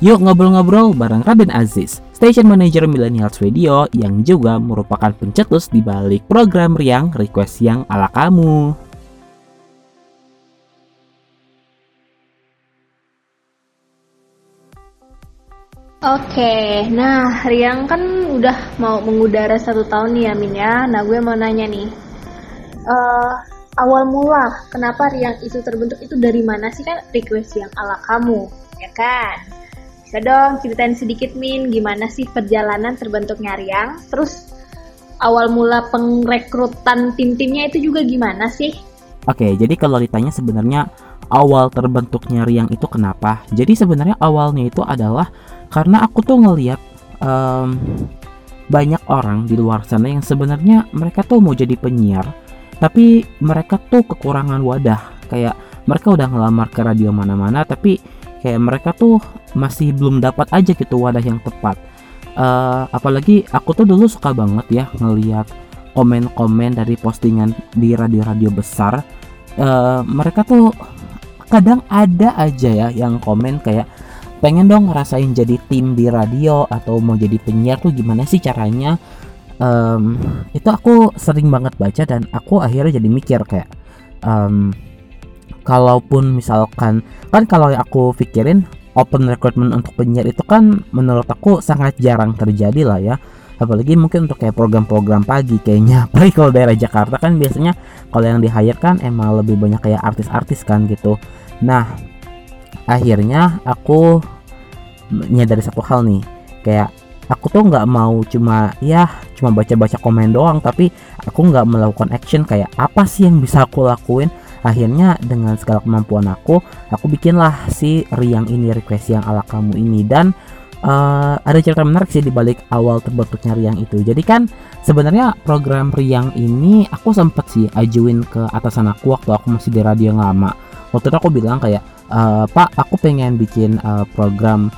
Yuk ngobrol-ngobrol bareng Raden Aziz, Station Manager Millennials Radio yang juga merupakan pencetus di balik program Riang Request yang ala kamu. Oke, nah Riang kan udah mau mengudara 1 tahun nih ya Min ya. Nah gue mau nanya nih, awal mula kenapa Riang itu terbentuk itu dari mana sih? Kan request yang ala kamu, ya kan? Bisa dong ceritain sedikit Min, gimana sih perjalanan terbentuknya Riang? Terus awal mula pengrekrutan tim-timnya itu juga gimana sih? Oke, jadi kalau ditanya sebenarnya awal terbentuknya Riang itu kenapa? Jadi sebenarnya awalnya itu adalah karena aku tuh ngelihat banyak orang di luar sana yang sebenarnya mereka tuh mau jadi penyiar, tapi mereka tuh kekurangan wadah. Kayak mereka udah ngelamar ke radio mana-mana, tapi kayak mereka tuh masih belum dapat aja gitu wadah yang tepat. Apalagi aku tuh dulu suka banget ya ngelihat komen-komen dari postingan di radio-radio besar. Mereka tuh kadang ada aja ya yang komen kayak, pengen dong ngerasain jadi tim di radio atau mau jadi penyiar tuh gimana sih caranya. Itu aku sering banget baca dan aku akhirnya jadi mikir kayak kalaupun misalkan, kan kalau aku pikirin open recruitment untuk penyiar itu kan menurut aku sangat jarang terjadi lah ya. Apalagi mungkin untuk kayak program-program pagi kayaknya. Apalagi kalau daerah Jakarta kan biasanya kalau yang di-hire kan emang lebih banyak kayak artis-artis kan gitu. Nah akhirnya aku menyadari satu hal nih, kayak aku tuh nggak mau cuma baca-baca komen doang, tapi aku nggak melakukan action kayak apa sih yang bisa aku lakuin. Akhirnya dengan segala kemampuan aku bikinlah si Riang ini, request yang ala kamu ini. Dan ada cerita menarik sih dibalik awal terbentuknya Riang itu. Jadi kan sebenarnya program Riang ini aku sempet sih ajuin ke atasan aku waktu aku masih di radio yang lama. Waktu itu aku bilang kayak, Pak, aku pengen bikin program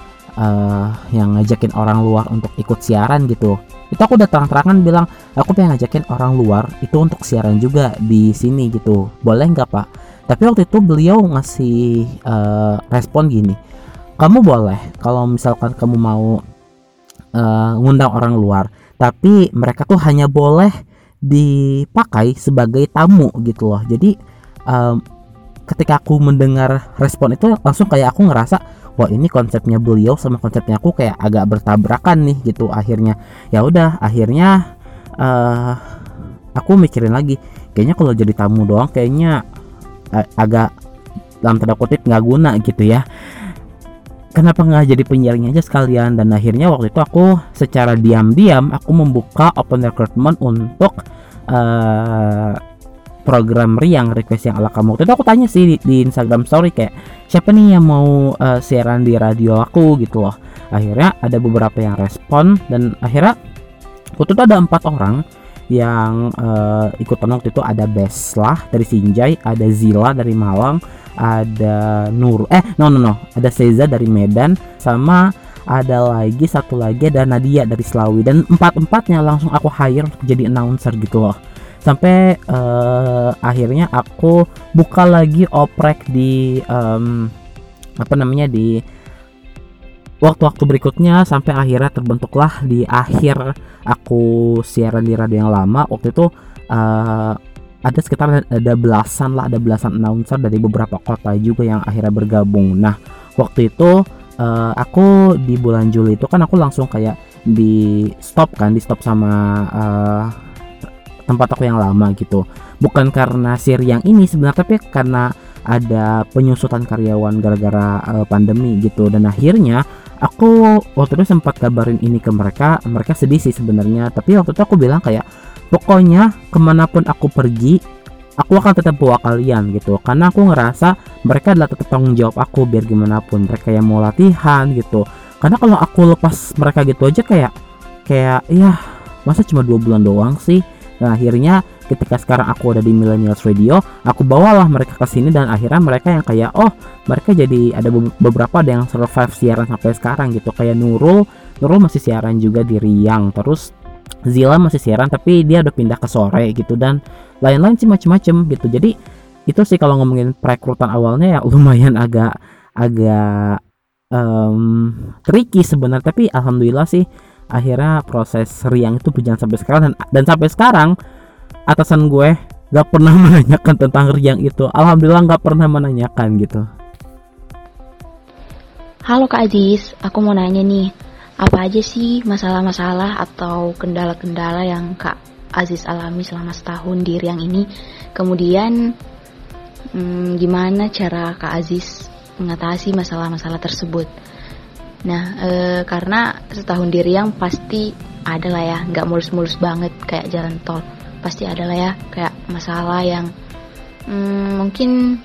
yang ngajakin orang luar untuk ikut siaran gitu. Itu aku udah terang-terangan bilang, aku pengen ngajakin orang luar itu untuk siaran juga di sini gitu, boleh nggak Pak? Tapi waktu itu beliau ngasih respon gini, kamu boleh kalau misalkan kamu mau ngundang orang luar, tapi mereka tuh hanya boleh dipakai sebagai tamu gitu loh. Jadi ketika aku mendengar respon itu langsung kayak aku ngerasa, wah ini konsepnya beliau sama konsepnya aku kayak agak bertabrakan nih gitu. Akhirnya ya udah, akhirnya aku mikirin lagi, kayaknya kalau jadi tamu doang kayaknya agak dalam tanda kutip nggak guna gitu ya. Kenapa nggak jadi penyiarnya aja sekalian? Dan akhirnya waktu itu aku secara diam-diam aku membuka open recruitment untuk program Riang Request yang ala kamu. Itu aku tanya sih di Instagram story kayak, siapa nih yang mau siaran di radio aku gitu loh. Akhirnya ada beberapa yang respon dan akhirnya waktu itu ada 4 orang yang ikutan. Waktu itu ada Beslah dari Sinjai, ada Zila dari Malang, ada Nurul, ada Seza dari Medan, sama ada lagi satu lagi ada Nadia dari Slawi. Dan 4-4-nya langsung aku hire jadi announcer gitu loh. Sampai akhirnya aku buka lagi oprek di di waktu-waktu berikutnya, sampai akhirnya terbentuklah di akhir aku siaran di radio yang lama. Waktu itu ada sekitar ada belasan announcer dari beberapa kota juga yang akhirnya bergabung. Nah waktu itu aku di bulan Juli itu kan aku langsung kayak di stop sama tempat aku yang lama gitu. Bukan karena si Riang ini sebenarnya, tapi karena ada penyusutan karyawan gara-gara pandemi gitu. Dan akhirnya aku waktu itu sempat kabarin ini ke mereka sedih sih sebenarnya. Tapi waktu itu aku bilang kayak, pokoknya kemanapun aku pergi aku akan tetap bawa kalian gitu, karena aku ngerasa mereka adalah tetap tanggung jawab aku biar gimana pun mereka yang mau latihan gitu. Karena kalau aku lepas mereka gitu aja kayak ya masa cuma 2 bulan doang sih. Nah, akhirnya ketika sekarang aku ada di Millennials Radio, aku bawalah mereka ke sini dan akhirnya mereka yang kayak, oh mereka jadi ada beberapa ada yang survive siaran sampai sekarang gitu. Kayak Nurul masih siaran juga di Riang, terus Zila masih siaran tapi dia udah pindah ke sore gitu, dan lain-lain sih macem-macem gitu. Jadi itu sih kalau ngomongin perekrutan awalnya ya lumayan agak tricky sebenarnya, tapi alhamdulillah sih akhirnya proses riang itu berjalan sampai sekarang, dan sampai sekarang atasan gue gak pernah menanyakan tentang riang itu, alhamdulillah gak pernah menanyakan gitu. Halo Kak Aziz, aku mau nanya nih, apa aja sih masalah-masalah atau kendala-kendala yang Kak Aziz alami selama setahun di riang ini? Kemudian gimana cara Kak Aziz mengatasi masalah-masalah tersebut? Nah, karena setahun di riang pasti ada lah ya, gak mulus-mulus banget kayak jalan tol, pasti ada lah ya kayak masalah yang mungkin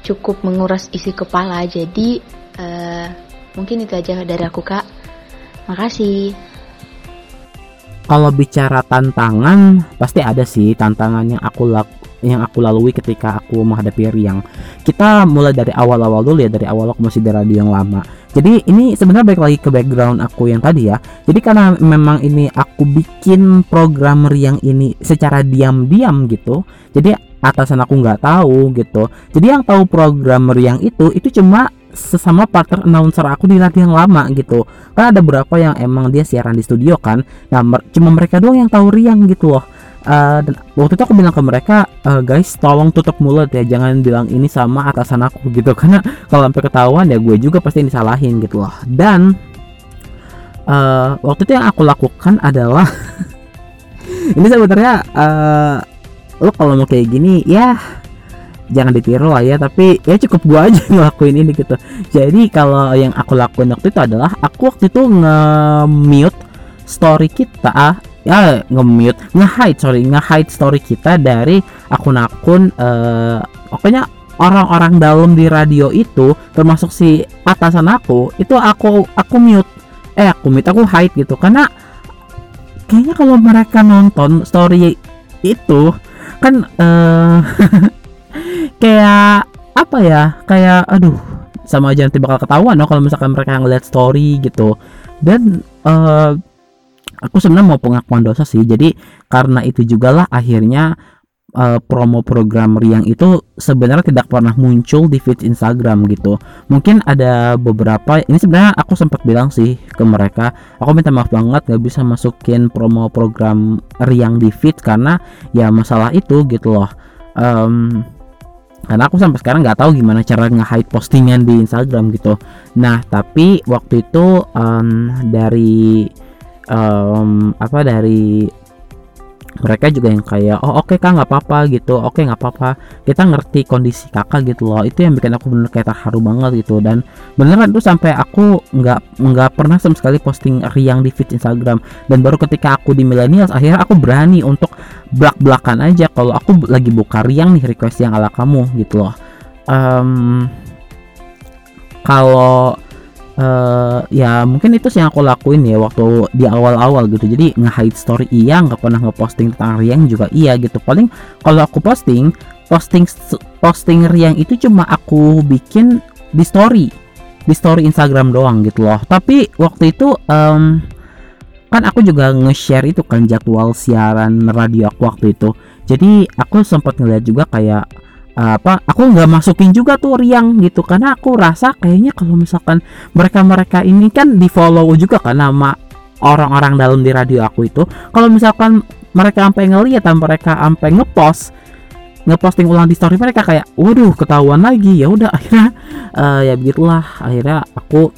cukup menguras isi kepala. Jadi mungkin itu aja dari aku Kak, makasih. Kalau bicara tantangan, pasti ada sih tantangan yang aku lalui ketika aku menghadapi riang. Kita mulai dari awal-awal dulu ya, dari awal aku masih di radio yang lama. Jadi ini sebenarnya balik lagi ke background aku yang tadi ya. Jadi karena memang ini aku bikin program riang ini secara diam-diam gitu, jadi atasan aku nggak tahu gitu. Jadi yang tahu program riang itu cuma sesama partner announcer aku di radio yang lama gitu. Kan ada beberapa yang emang dia siaran di studio kan. Nah cuma mereka doang yang tahu riang gitu loh. Dan waktu itu aku bilang ke mereka, guys tolong tutup mulut ya, jangan bilang ini sama atasan aku gitu, karena kalau sampai ketahuan ya gue juga pasti disalahin gitu loh. Dan waktu itu yang aku lakukan adalah ini sebenarnya lo kalau mau kayak gini ya jangan ditiru lah ya, tapi ya cukup gue aja ngelakuin ini gitu. Jadi kalau yang aku lakuin waktu itu adalah aku waktu itu nge-mute story kita, ya nge-hide story kita dari akun-akun pokoknya orang-orang dalam di radio itu, termasuk si atasan aku itu aku hide gitu, karena kayaknya kalau mereka nonton story itu kan kayak apa ya, kayak aduh sama aja nanti bakal ketahuan loh kalau misalkan mereka ngeliat story gitu. Dan aku sebenarnya mau pengakuan dosa sih. Jadi karena itu juga lah akhirnya promo program riang itu sebenarnya tidak pernah muncul di feed Instagram gitu. Mungkin ada beberapa, ini sebenarnya aku sempat bilang sih ke mereka, aku minta maaf banget gak bisa masukin promo program riang di feed karena ya masalah itu gitu loh. Karena aku sampai sekarang nggak tahu gimana cara nge-hide postingan di Instagram gitu. Nah tapi waktu itu dari mereka juga yang kayak oke Kak nggak apa-apa gitu, oke nggak apa-apa, kita ngerti kondisi Kakak gitu loh. Itu yang bikin aku bener kayak terharu banget gitu. Dan beneran tuh sampai aku nggak pernah sama sekali posting riang di feed Instagram, dan baru ketika aku di Millennials akhirnya aku berani untuk blak-blakan aja kalau aku lagi buka riang nih, request yang ala kamu gitu loh. Kalau ya mungkin itu sih yang aku lakuin ya waktu di awal-awal gitu. Jadi nge-hide story iya, nggak pernah ngeposting tentang riang juga iya gitu. Paling kalau aku posting riang itu cuma aku bikin di story Instagram doang gitu loh. Tapi waktu itu kan aku juga nge-share itu kan jadwal siaran radio aku waktu itu. Jadi aku sempat ngeliat juga kayak aku nggak masukin juga tuh riang gitu, karena aku rasa kayaknya kalau misalkan mereka ini kan di follow juga kan nama orang-orang dalam di radio aku itu, kalau misalkan mereka sampai ngelihat dan mereka sampai ngeposting ulang di story mereka, kayak waduh ketahuan lagi. Ya udah akhirnya ya begitulah, akhirnya aku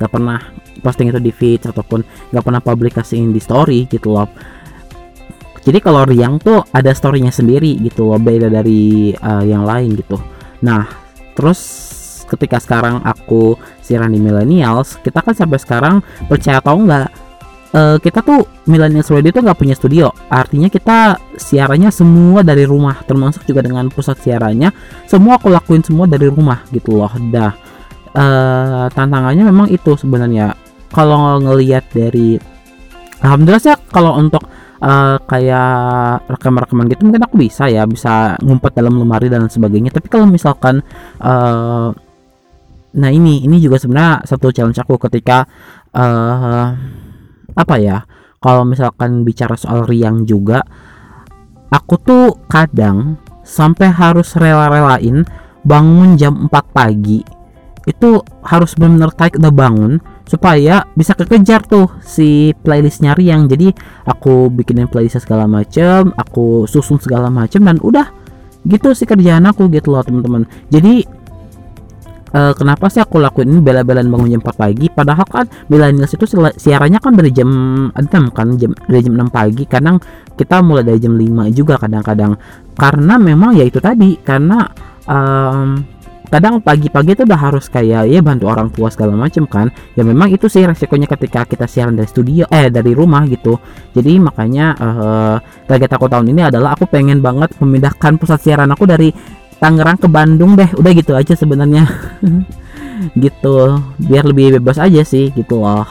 nggak pernah posting itu di feed ataupun nggak pernah publikasiin di story gitu loh. Jadi kalau riang tuh ada story-nya sendiri gitu loh, beda dari yang lain gitu. Nah, terus ketika sekarang aku siaran di Millennials, kita kan sampai sekarang percaya atau enggak, kita tuh Millennials Radio tuh nggak punya studio. Artinya kita siarannya semua dari rumah, termasuk juga dengan pusat siarannya. Semua aku lakuin semua dari rumah gitu loh. Dah, tantangannya memang itu sebenarnya. Kalau ngelihat dari, alhamdulillah sih kalau untuk kayak rekaman-rekaman gitu mungkin aku bisa ngumpet dalam lemari dan sebagainya. Tapi kalau misalkan nah ini juga sebenarnya satu challenge aku ketika kalau misalkan bicara soal riang juga, aku tuh kadang sampai harus rela-relain bangun jam 4 pagi itu harus benar-benar tight udah bangun supaya bisa kekejar tuh si playlistnya Riang. Jadi aku bikinin playlistnya segala macem, aku susun segala macem, dan udah gitu sih kerjaan aku gitu loh teman-teman. Jadi kenapa sih aku lakuin ini bela-belain bangun jam 4 pagi, padahal kan Millennials itu siarannya kan dari jam 6 kan, dari jam 6 pagi. Kadang kita mulai dari jam 5 juga kadang-kadang, karena memang ya itu tadi, karena kadang pagi-pagi itu udah harus kayak ya bantu orang tua segala macam kan. Ya memang itu sih resikonya ketika kita siaran dari studio dari rumah gitu. Jadi makanya target aku tahun ini adalah aku pengen banget memindahkan pusat siaran aku dari Tangerang ke Bandung deh. Udah gitu aja sebenarnya. Gitu, biar lebih bebas aja sih gitu loh.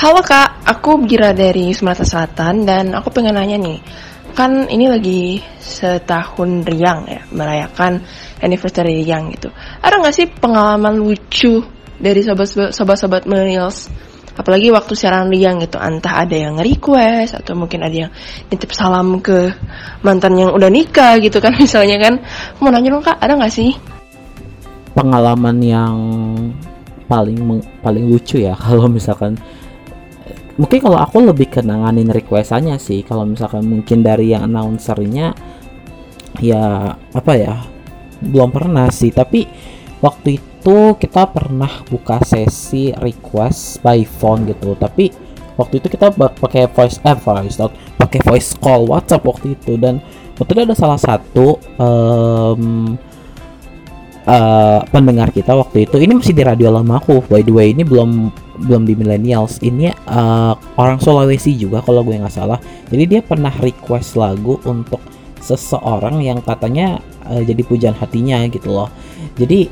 Halo Kak, aku Bira dari Sumatera Selatan dan aku pengen nanya nih. Kan ini lagi setahun Riang ya, merayakan anniversary Riang gitu. Ada gak sih pengalaman lucu dari sobat-sobat millennials? Apalagi waktu siaran Riang gitu, entah ada yang nge-request atau mungkin ada yang nitip salam ke mantan yang udah nikah gitu kan misalnya kan. Mau nanya dong Kak, ada gak sih pengalaman yang paling lucu ya? Kalau misalkan mungkin kalau aku lebih kenanganin requestannya sih. Kalau misalkan mungkin dari yang announcernya ya apa ya, belum pernah sih. Tapi waktu itu kita pernah buka sesi request by phone gitu. Tapi waktu itu kita pakai voice call WhatsApp waktu itu. Dan waktu itu ada salah satu pendengar kita waktu itu, ini masih di radio lama aku, by the way, ini belum di Millennials, ini orang Sulawesi juga kalau gue nggak salah. Jadi dia pernah request lagu untuk seseorang yang katanya jadi pujaan hatinya gitu loh. Jadi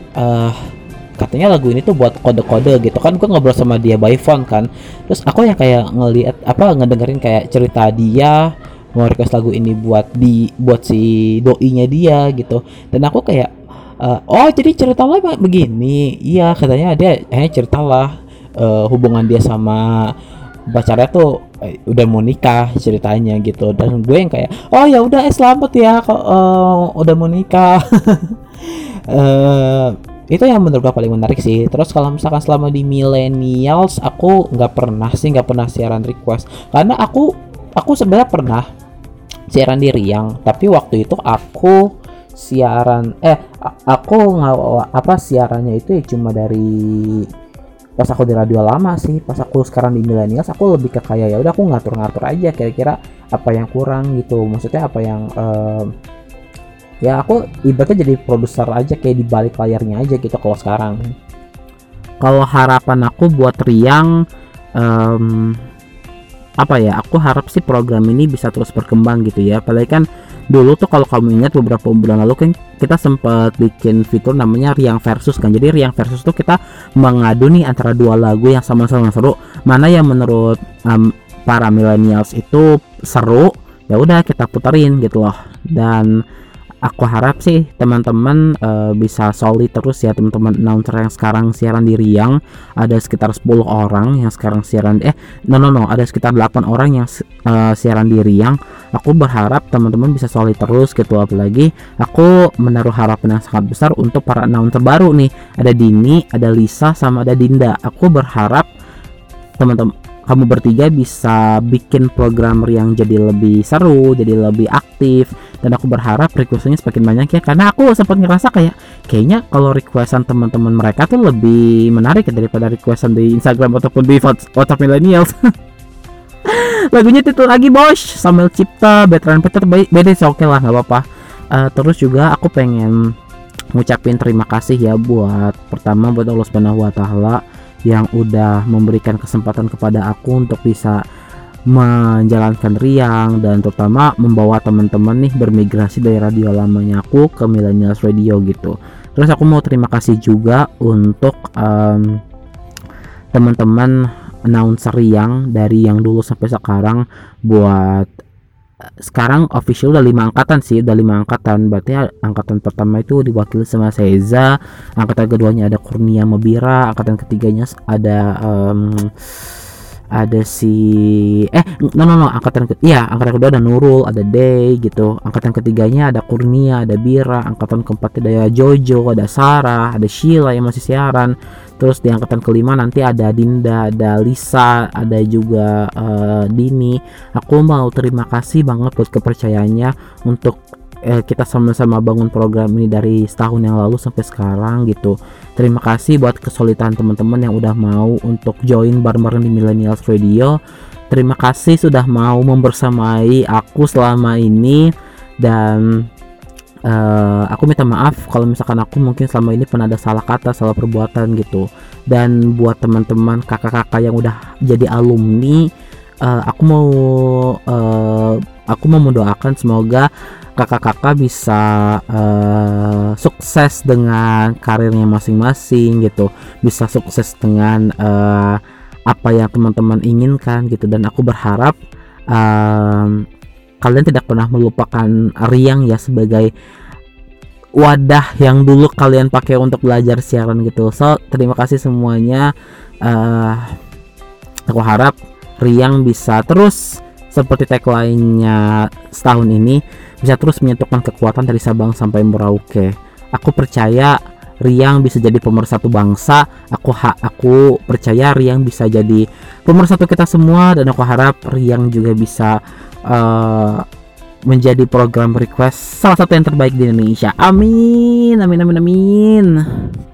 katanya lagu ini tuh buat kode-kode gitu kan. Gue ngobrol sama dia by phone kan, terus aku yang kayak ngedengerin kayak cerita dia mau request lagu ini buat si doi-nya dia gitu. Dan aku kayak oh jadi ceritalah begini. Iya katanya dia ceritalah hubungan dia sama pacarnya tuh udah mau nikah ceritanya gitu. Dan gue yang kayak oh ya udah selamat ya udah mau nikah. Itu yang menurut gue paling menarik sih. Terus kalau misalkan selama di Millennials aku nggak pernah siaran request, karena aku sebenarnya pernah siaran di Riang, tapi waktu itu siarannya itu ya cuma dari pas aku di radio lama sih. Pas aku sekarang di Millennials aku lebih ke kayak ya udah aku ngatur-ngatur aja kira-kira apa yang kurang gitu. Maksudnya apa yang ya aku ibaratnya jadi produser aja, kayak di balik layarnya aja gitu kalau sekarang. Kalau harapan aku buat Riang apa ya, aku harap sih program ini bisa terus berkembang gitu ya. Apalagi kan dulu tuh kalau kamu ingat beberapa bulan lalu kan kita sempat bikin fitur namanya Riang Versus kan. Jadi Riang Versus tuh kita mengadu nih antara dua lagu yang sama-sama seru, mana yang menurut para millennials itu seru, ya udah kita puterin gitu loh. Dan aku harap sih teman-teman bisa solid terus ya teman-teman announcer yang sekarang siaran di Riang. Ada sekitar 10 orang yang sekarang siaran ada sekitar 8 orang yang siaran di Riang. Aku berharap teman-teman bisa solid terus gitu. Apalagi aku menaruh harapan yang sangat besar untuk para announcer baru nih. Ada Dini, ada Lisa, sama ada Dinda. Aku berharap teman-teman kamu bertiga bisa bikin program Riang jadi lebih seru, jadi lebih aktif. Dan aku berharap requestnya semakin banyak ya, karena aku sempat ngerasa kayaknya kalau requestan teman-teman mereka tuh lebih menarik ya daripada requestan di Instagram ataupun di WhatsApp Millennials. Lagunya titel lagi bos, sambil cipta veteran Peter beda sih, oke lah nggak apa-apa. Terus juga aku pengen ngucapin terima kasih ya buat Allah Subhanahu wa Ta'ala yang udah memberikan kesempatan kepada aku untuk bisa menjalankan Riang, dan terutama membawa teman-teman nih bermigrasi dari radio lamanya aku ke Millennials Radio gitu. Terus aku mau terima kasih juga untuk teman-teman announcer Riang dari yang dulu sampai sekarang. Buat sekarang official udah 5 angkatan sih, berarti angkatan pertama itu diwakili sama Seiza, angkatan keduanya ada Kurnia sama Bira, angkatan ketiganya ada ada si angkatan kedua ada Nurul, ada Day gitu. Angkatan ketiganya ada Kurnia, ada Bira. Angkatan keempatnya ada Jojo, ada Sarah, ada Sheila yang masih siaran. Terus di angkatan kelima nanti ada Dinda, ada Lisa, ada juga Dini. Aku mau terima kasih banget buat kepercayaannya untuk kita sama-sama bangun program ini dari setahun yang lalu sampai sekarang gitu. Terima kasih buat kesulitan teman-teman yang udah mau untuk join bareng-bareng di Millennials Radio. Terima kasih sudah mau membersamai aku selama ini. Dan aku minta maaf kalau misalkan aku mungkin selama ini pernah ada salah kata, salah perbuatan gitu. Dan buat teman-teman kakak-kakak yang udah jadi alumni, aku mau mendoakan semoga kakak-kakak bisa sukses dengan karirnya masing-masing gitu, bisa sukses dengan apa yang teman-teman inginkan gitu. Dan aku berharap kalian tidak pernah melupakan Riang ya sebagai wadah yang dulu kalian pakai untuk belajar siaran gitu. So terima kasih semuanya. Aku harap Riang bisa terus seperti tagline-nya setahun ini, bisa terus menyatukan kekuatan dari Sabang sampai Merauke. Aku percaya Riang bisa jadi pemersatu bangsa. Aku percaya Riang bisa jadi pemersatu kita semua. Dan aku harap Riang juga bisa menjadi program request salah satu yang terbaik di Indonesia. Amin, amin, amin, amin.